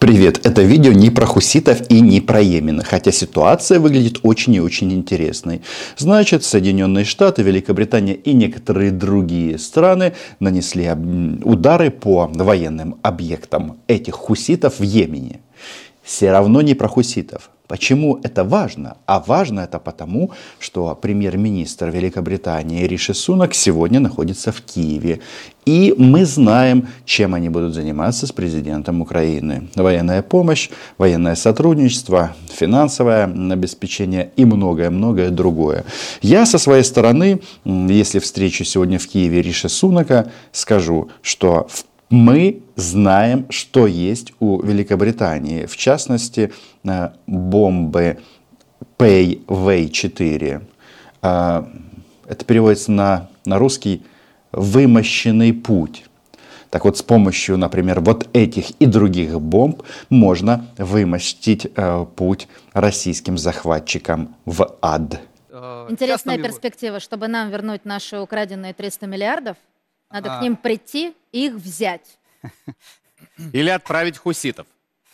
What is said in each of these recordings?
Привет, это видео не про хуситов и не про Йемена, хотя ситуация выглядит очень и очень интересной. Значит, Соединенные Штаты, Великобритания и некоторые другие страны нанесли удары по военным объектам этих хуситов в Йемене. Все равно не про хуситов. Почему это важно? А важно это потому, что премьер-министр Великобритании Риши Сунак сегодня находится в Киеве. И мы знаем, чем они будут заниматься с президентом Украины. Военная помощь, военное сотрудничество, финансовое обеспечение и многое-многое другое. Я со своей стороны, если встречу сегодня в Киеве Риши Сунака, скажу, что мы знаем, что есть у Великобритании. В частности, бомбы Paveway IV. Это переводится на русский «вымощенный путь». Так вот, с помощью, например, вот этих и других бомб можно вымостить путь российским захватчикам в ад. Интересная перспектива, чтобы нам вернуть наши украденные 300 миллиардов. Надо к ним прийти и их взять. Или отправить хуситов.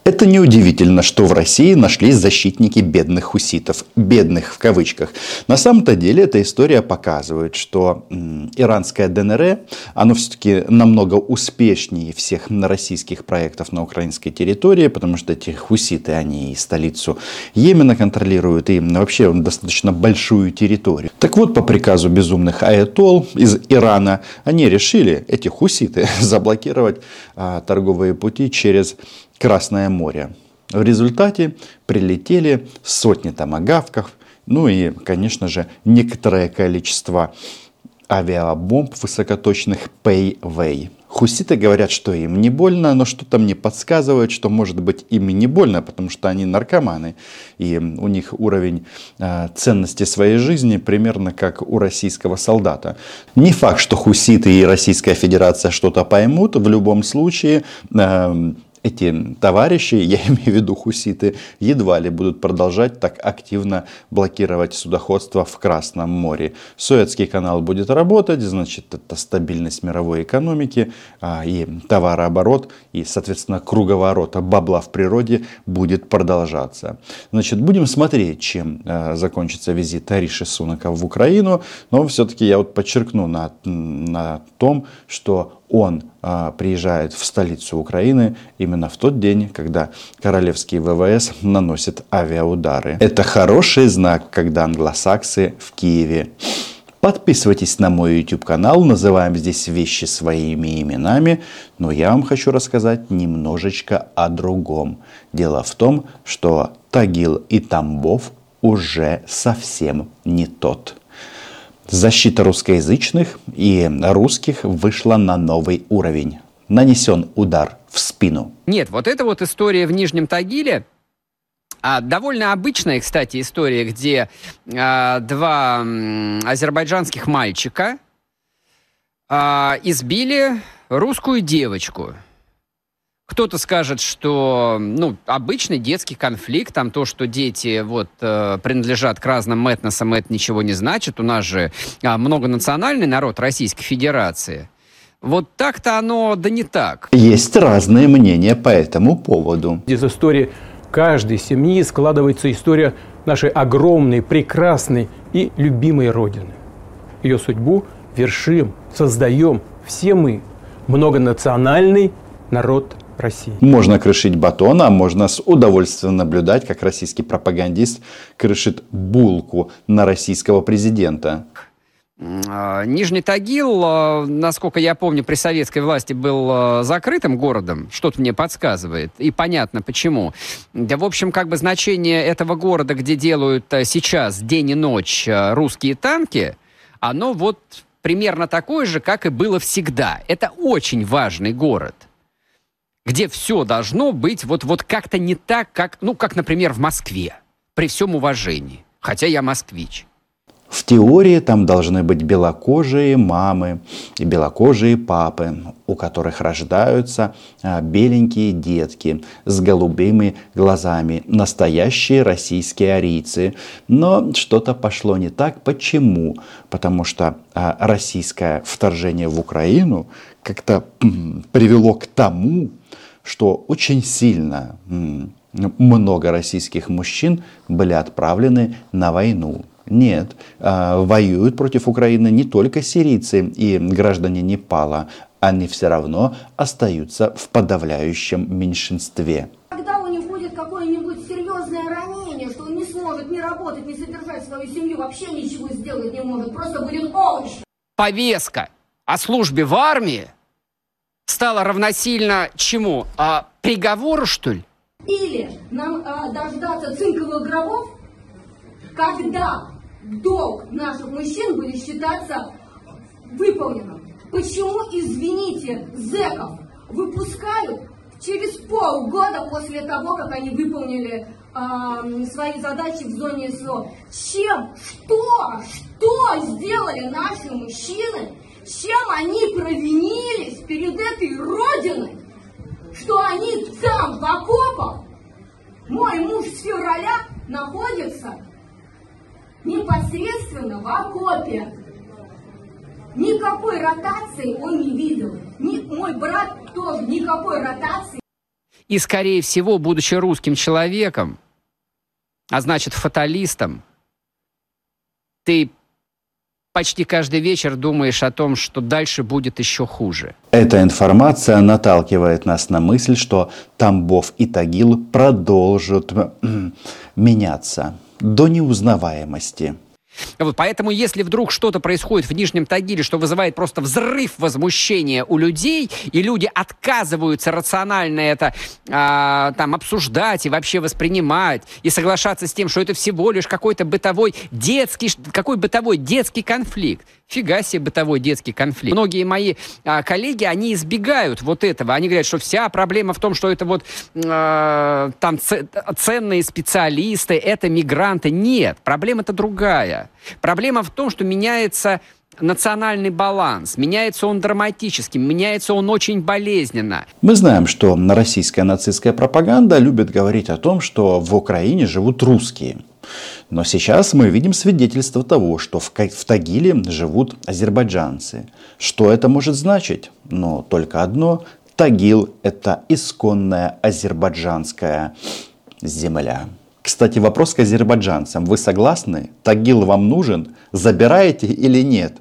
Это неудивительно, что в России нашлись защитники бедных хуситов. Бедных в кавычках. На самом-то деле эта история показывает, что иранское ДНР, оно все-таки намного успешнее всех российских проектов на украинской территории, потому что эти хуситы, они и столицу Йемена контролируют, и вообще достаточно большую территорию. Так вот, по приказу безумных аятолл из Ирана, они решили, эти хуситы, заблокировать торговые пути через Красное море. В результате прилетели сотни томагавков, ну и, конечно же, некоторое количество авиабомб высокоточных Paveway. Хуситы говорят, что им не больно, но что-то мне подсказывает, что, может быть, им и не больно, потому что они наркоманы. И у них уровень ценности своей жизни примерно как у российского солдата. Не факт, что хуситы и Российская Федерация что-то поймут. В любом случае, эти товарищи, я имею в виду хуситы, едва ли будут продолжать так активно блокировать судоходство в Красном море. Суэцкий канал будет работать, значит, это стабильность мировой экономики, и товарооборот, и, соответственно, круговорот бабла в природе будет продолжаться. Значит, будем смотреть, чем закончится визит Риши Сунака в Украину, но все-таки я вот подчеркну на том, что он приезжает в столицу Украины именно в тот день, когда королевские ВВС наносят авиаудары. Это хороший знак, когда англосаксы в Киеве. Подписывайтесь на мой YouTube-канал, называем здесь вещи своими именами, но я вам хочу рассказать немножечко о другом. Дело в том, что Тагил и Тамбов уже совсем не тот. Защита русскоязычных и русских вышла на новый уровень. Нанесен удар в спину. Нет, вот эта вот история в Нижнем Тагиле, довольно обычная, кстати, история, где два азербайджанских мальчика избили русскую девочку. Кто-то скажет, что обычный детский конфликт, там то, что дети принадлежат к разным этносам, это ничего не значит. У нас же многонациональный народ Российской Федерации. Вот так-то оно, да не так. Есть разные мнения по этому поводу. Из истории каждой семьи складывается история нашей огромной, прекрасной и любимой Родины. Ее судьбу вершим, создаем все мы, многонациональный народ России. Можно крышить батон, а можно с удовольствием наблюдать, как российский пропагандист крышит булку на российского президента. Нижний Тагил, насколько я помню, при советской власти был закрытым городом, что-то мне подсказывает, и понятно почему. Да, в общем, значение этого города, где делают сейчас день и ночь русские танки, оно примерно такое же, как и было всегда. Это очень важный город, где все должно быть как-то не так, как, например, в Москве, при всем уважении. Хотя я москвич. В теории там должны быть белокожие мамы и белокожие папы, у которых рождаются беленькие детки с голубыми глазами. Настоящие российские арийцы. Но что-то пошло не так. Почему? Потому что российское вторжение в Украину как-то привело к тому, что очень сильно много российских мужчин были отправлены на войну. Нет, воюют против Украины не только сирийцы и граждане Непала, они все равно остаются в подавляющем меньшинстве. Когда у них будет какое-нибудь серьезное ранение, что он не сможет ни работать, ни содержать свою семью, вообще ничего сделать не может, просто будет овощ. Повестка о службе в армии стала равносильна чему? Приговору, что ли? Или нам дождаться цинковых гробов, когда долг наших мужчин будет считаться выполненным. Почему, извините, зэков выпускают через полгода после того, как они выполнили свои задачи в зоне СО? Что сделали наши мужчины, чем они провинились перед этой родиной, что они там в окопах? Мой муж с февраля находится непосредственно в окопе. Никакой ротации он не видел. Мой брат тоже никакой ротации. И, скорее всего, будучи русским человеком, а значит фаталистом, ты почти каждый вечер думаешь о том, что дальше будет еще хуже. Эта информация наталкивает нас на мысль, что Тамбов и Тагил продолжат меняться до неузнаваемости. Вот, поэтому, если вдруг что-то происходит в Нижнем Тагиле, что вызывает просто взрыв возмущения у людей, и люди отказываются рационально это обсуждать и вообще воспринимать, и соглашаться с тем, что это всего лишь какой-то бытовой детский конфликт. Фига себе бытовой детский конфликт. Многие мои коллеги, они избегают вот этого. Они говорят, что вся проблема в том, что это ценные специалисты, это мигранты. Нет, проблема-то другая. Проблема в том, что меняется национальный баланс, меняется он драматически, меняется он очень болезненно. Мы знаем, что российская нацистская пропаганда любит говорить о том, что в Украине живут русские. Но сейчас мы видим свидетельство того, что в Тагиле живут азербайджанцы. Что это может значить? Но только одно – Тагил – это исконная азербайджанская земля. Кстати, вопрос к азербайджанцам. Вы согласны? Тагил вам нужен? Забираете или нет?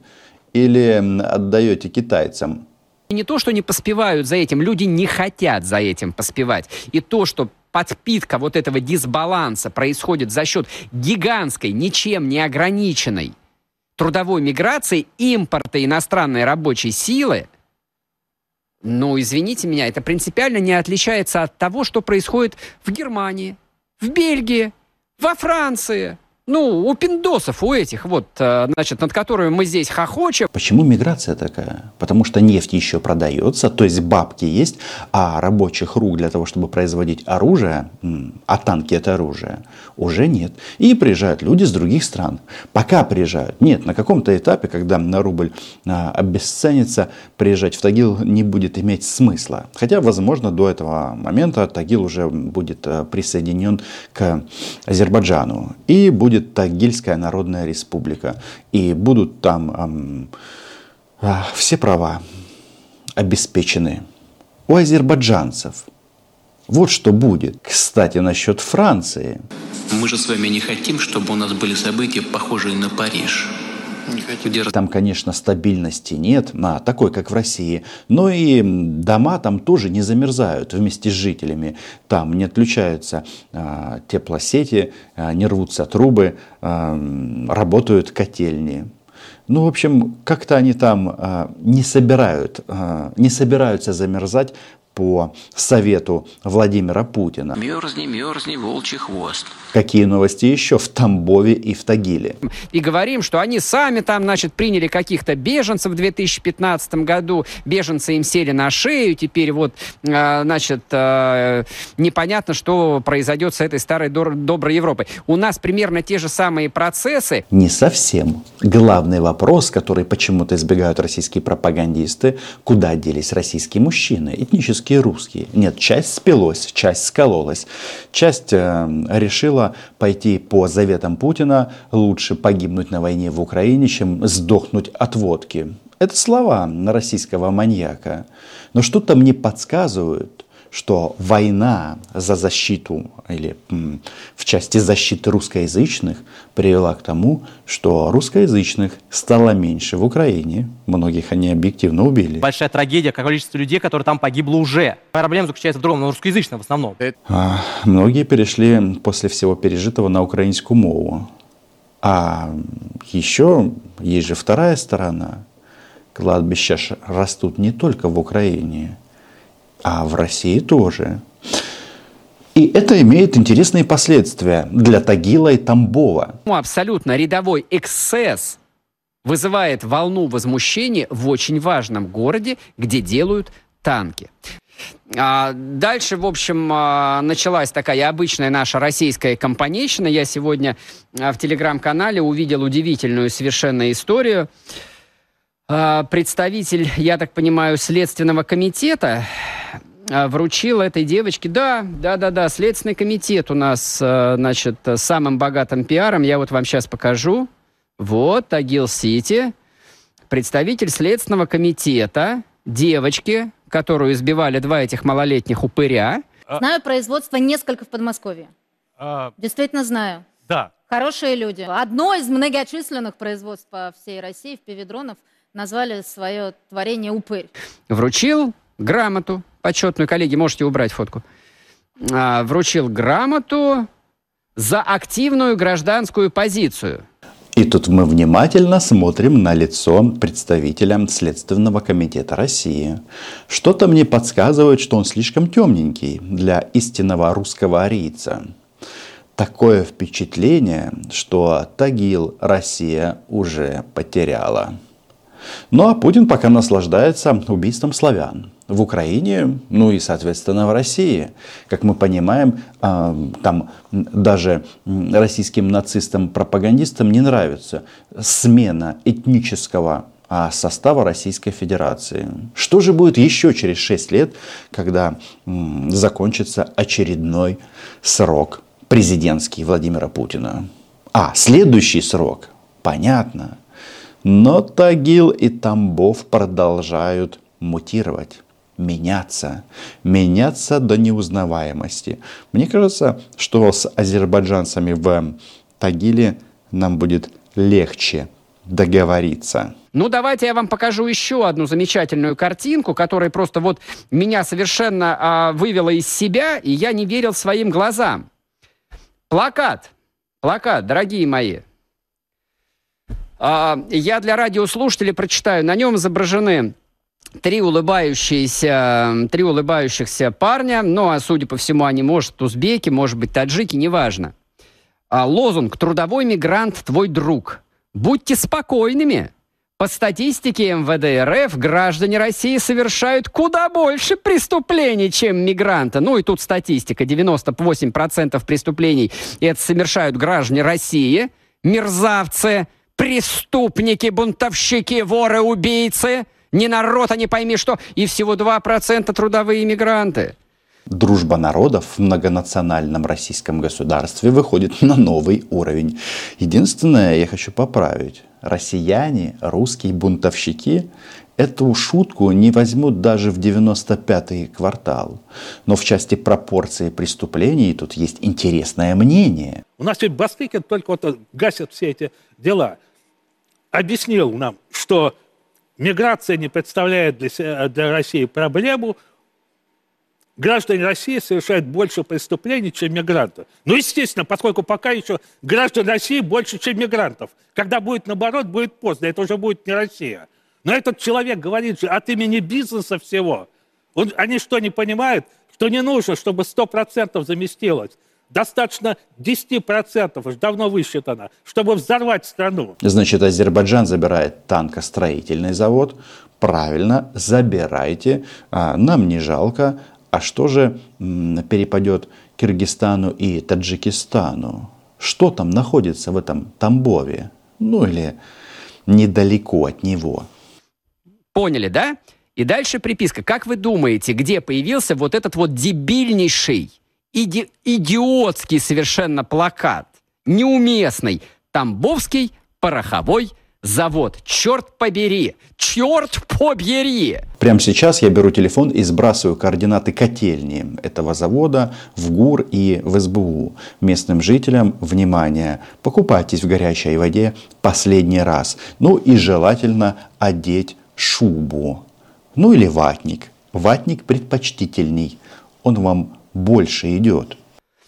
Или отдаете китайцам? И не то, что не поспевают за этим, люди не хотят за этим поспевать. И то, что подпитка вот этого дисбаланса происходит за счет гигантской, ничем не ограниченной трудовой миграции, импорта иностранной рабочей силы, извините меня, это принципиально не отличается от того, что происходит в Германии, в Бельгии, во Франции. У пиндосов, у этих над которыми мы здесь хохочем. Почему миграция такая? Потому что нефть еще продается, то есть бабки есть, а рабочих рук для того, чтобы производить оружие, а танки это оружие, уже нет. И приезжают люди с других стран. Пока приезжают. Нет, на каком-то этапе, когда на рубль обесценится, приезжать в Тагил не будет иметь смысла. Хотя, возможно, до этого момента Тагил уже будет присоединен к Азербайджану. И будет Тагильская народная республика. И будут там все права обеспечены у азербайджанцев. Вот что будет. Кстати, насчет Франции. Мы же с вами не хотим, чтобы у нас были события, похожие на Париж. Там, конечно, стабильности нет, такой, как в России. Но и дома там тоже не замерзают вместе с жителями. Там не отключаются теплосети, не рвутся трубы, работают котельни. В общем, как-то они там не собираются замерзать по совету Владимира Путина. Мерзни, мерзни, волчий хвост. Какие новости еще в Тамбове и в Тагиле? И говорим, что они сами там, приняли каких-то беженцев в 2015 году. Беженцы им сели на шею. Теперь непонятно, что произойдет с этой старой доброй Европой. У нас примерно те же самые процессы. Не совсем. Главный вопрос, который почему-то избегают российские пропагандисты, куда делись российские мужчины, этнические русские. Нет, часть спилась, часть скололась. Часть решила пойти по заветам Путина: лучше погибнуть на войне в Украине, чем сдохнуть от водки. Это слова российского маньяка. Но что-то мне подсказывают, что война за защиту или в части защиты русскоязычных привела к тому, что русскоязычных стало меньше в Украине. Многих они объективно убили. Большая трагедия, количество людей, которые там погибло уже. Проблема заключается в другом, но русскоязычных в основном. Многие перешли после всего пережитого на украинскую мову. А еще есть же вторая сторона. Кладбища растут не только в Украине, а в России тоже. И это имеет интересные последствия для Тагила и Тамбова. Абсолютно рядовой эксцесс вызывает волну возмущения в очень важном городе, где делают танки. Дальше, в общем, началась такая обычная наша российская компанейщина. Я сегодня в телеграм-канале увидел удивительную совершенно историю. Представитель, я так понимаю, Следственного комитета вручил этой девочке... Да, Следственный комитет у нас, значит, с самым богатым пиаром. Я вот вам сейчас покажу. Вот, Агил-Сити. Представитель Следственного комитета девочки, которую избивали два этих малолетних упыря. Знаю производство несколько в Подмосковье. Действительно знаю. Да. Хорошие люди. Одно из многочисленных производств по всей России в Певедронов назвали свое творение «Упырь». Вручил грамоту почетную. Коллеги, можете убрать фотку. Вручил грамоту за активную гражданскую позицию. И тут мы внимательно смотрим на лицо представителя Следственного комитета России. Что-то мне подсказывает, что он слишком темненький для истинного русского арийца. Такое впечатление, что Тагил Россия уже потеряла. Ну а Путин пока наслаждается убийством славян в Украине, ну и, соответственно, в России. Как мы понимаем, там даже российским нацистам-пропагандистам не нравится смена этнического состава Российской Федерации. Что же будет еще через 6 лет, когда закончится очередной срок президентский Владимира Путина? Следующий срок, понятно. Но Тагил и Тамбов продолжают мутировать, меняться до неузнаваемости. Мне кажется, что с азербайджанцами в Тагиле нам будет легче договориться. Ну, давайте я вам покажу еще одну замечательную картинку, которая просто вот меня совершенно вывела из себя, и я не верил своим глазам. Плакат, дорогие мои. Я для радиослушателей прочитаю. На нем изображены три улыбающихся парня. Ну, а судя по всему, они, может, узбеки, может быть, таджики, неважно. Лозунг «Трудовой мигрант, твой друг». Будьте спокойными. По статистике МВД РФ, граждане России совершают куда больше преступлений, чем мигранты. Ну и тут статистика. 98% преступлений это совершают граждане России. Мерзавцы, преступники, бунтовщики, воры, убийцы. Не народ, а не пойми что. И всего 2% трудовые мигранты. Дружба народов в многонациональном российском государстве выходит на новый уровень. Единственное, я хочу поправить. Россияне, русские бунтовщики эту шутку не возьмут даже в 95-й квартал. Но в части пропорции преступлений тут есть интересное мнение. У нас ведь Бастрыкин только вот гасит все эти дела. Объяснил нам, что миграция не представляет для России проблему. Граждане России совершают больше преступлений, чем мигранты. Ну, естественно, поскольку пока еще граждан России больше, чем мигрантов. Когда будет наоборот, будет поздно. Это уже будет не Россия. Но этот человек говорит же от имени бизнеса всего. Они что, не понимают? Что не нужно, чтобы 100% заместилось. Достаточно 10%, уже давно высчитано, чтобы взорвать страну. Значит, Азербайджан забирает танкостроительный завод. Правильно, забирайте. Нам не жалко. А что же перепадет Киргизстану и Таджикистану? Что там находится в этом Тамбове? Ну или недалеко от него. Поняли, да? И дальше приписка. Как вы думаете, где появился вот этот вот дебильнейший, идиотский совершенно плакат? Неуместный. Тамбовский пороховой завод. Черт побери! Черт побери! Прямо сейчас я беру телефон и сбрасываю координаты котельни этого завода в ГУР и в СБУ. Местным жителям, внимание, покупайтесь в горячей воде последний раз. Ну и желательно одеть шубу. Ну или ватник. Ватник предпочтительней. Он вам больше идет.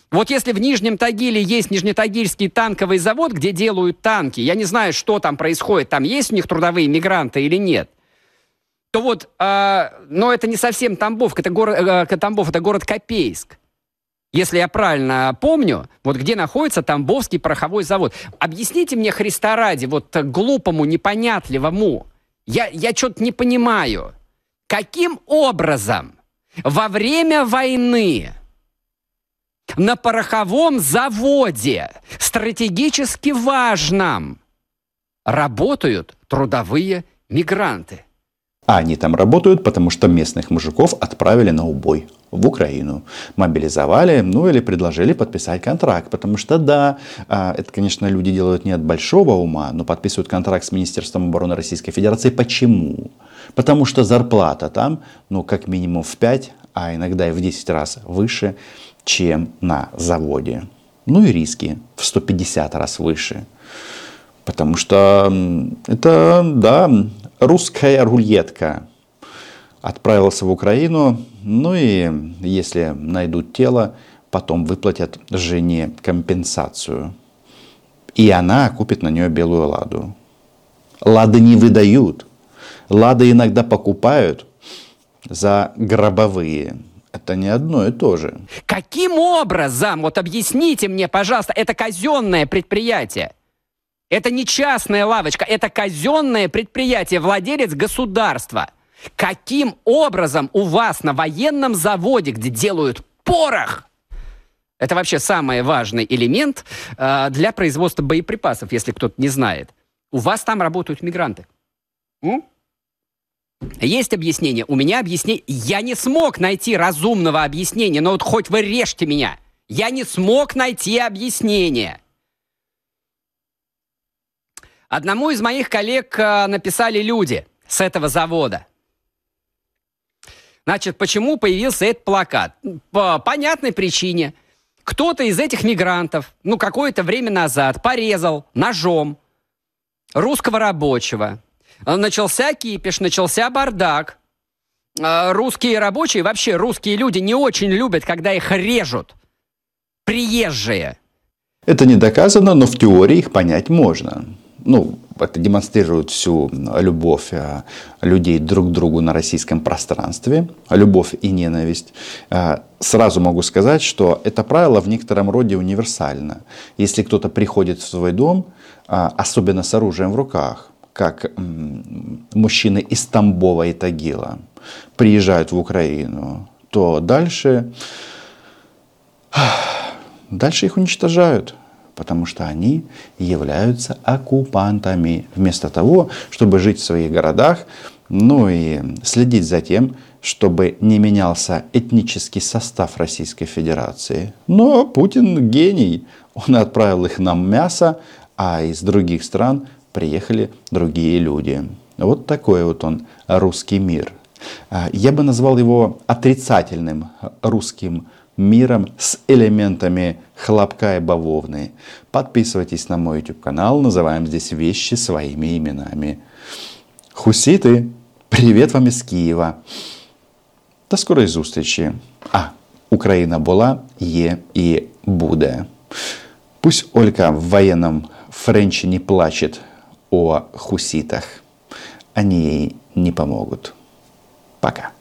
Вот если в Нижнем Тагиле есть Нижнетагильский танковый завод, где делают танки, я не знаю, что там происходит, там есть у них трудовые мигранты или нет, то вот, но это не совсем Тамбов, это Тамбов, это город Копейск. Если я правильно помню, вот где находится Тамбовский пороховой завод. Объясните мне, Христа ради, вот глупому, непонятливому, я что-то не понимаю, каким образом во время войны на пороховом заводе, стратегически важном, работают трудовые мигранты. А они там работают, потому что местных мужиков отправили на убой в Украину. Мобилизовали, ну или предложили подписать контракт. Потому что да, это, конечно, люди делают не от большого ума, но подписывают контракт с Министерством обороны Российской Федерации. Почему? Потому что зарплата там, ну как минимум в 5, а иногда и в 10 раз выше, чем на заводе. Ну и риски в 150 раз выше. Потому что это, да, русская рулетка. Отправился в Украину, ну и если найдут тело, потом выплатят жене компенсацию. И она купит на нее белую ладу. Лады не выдают. Лады иногда покупают за гробовые. Это не одно и то же. Каким образом, вот объясните мне, пожалуйста, это казенное предприятие. Это не частная лавочка, это казенное предприятие, владелец государства. Каким образом у вас на военном заводе, где делают порох, это вообще самый важный элемент для производства боеприпасов, если кто-то не знает, у вас там работают мигранты? Есть объяснение? У меня объяснение... Я не смог найти разумного объяснения, но вот хоть вы режьте меня. Я не смог найти объяснение. Одному из моих коллег написали люди с этого завода. Значит, почему появился этот плакат? По понятной причине. Кто-то из этих мигрантов, ну, какое-то время назад порезал ножом русского рабочего. Начался кипиш, начался бардак. Русские рабочие, вообще русские люди не очень любят, когда их режут. Приезжие. Это не доказано, но в теории их понять можно. Ну, это демонстрирует всю любовь людей друг к другу на российском пространстве. Любовь и ненависть. Сразу могу сказать, что это правило в некотором роде универсально. Если кто-то приходит в свой дом, особенно с оружием в руках, как мужчины из Тамбова и Тагила приезжают в Украину, то дальше их уничтожают, потому что они являются оккупантами. Вместо того, чтобы жить в своих городах, ну и следить за тем, чтобы не менялся этнический состав Российской Федерации. Но Путин гений. Он отправил их на мясо, а из других стран приехали другие люди. Вот такой вот он, русский мир. Я бы назвал его отрицательным русским миром с элементами хлопка и бавовны. Подписывайтесь на мой YouTube-канал, называем здесь вещи своими именами. Хуситы, привет вам из Киева. До скорой зустрічі. Україна була, є і буде. Пусть Олька в военном френче не плачет о хуситах. Они ей не помогут. Пока.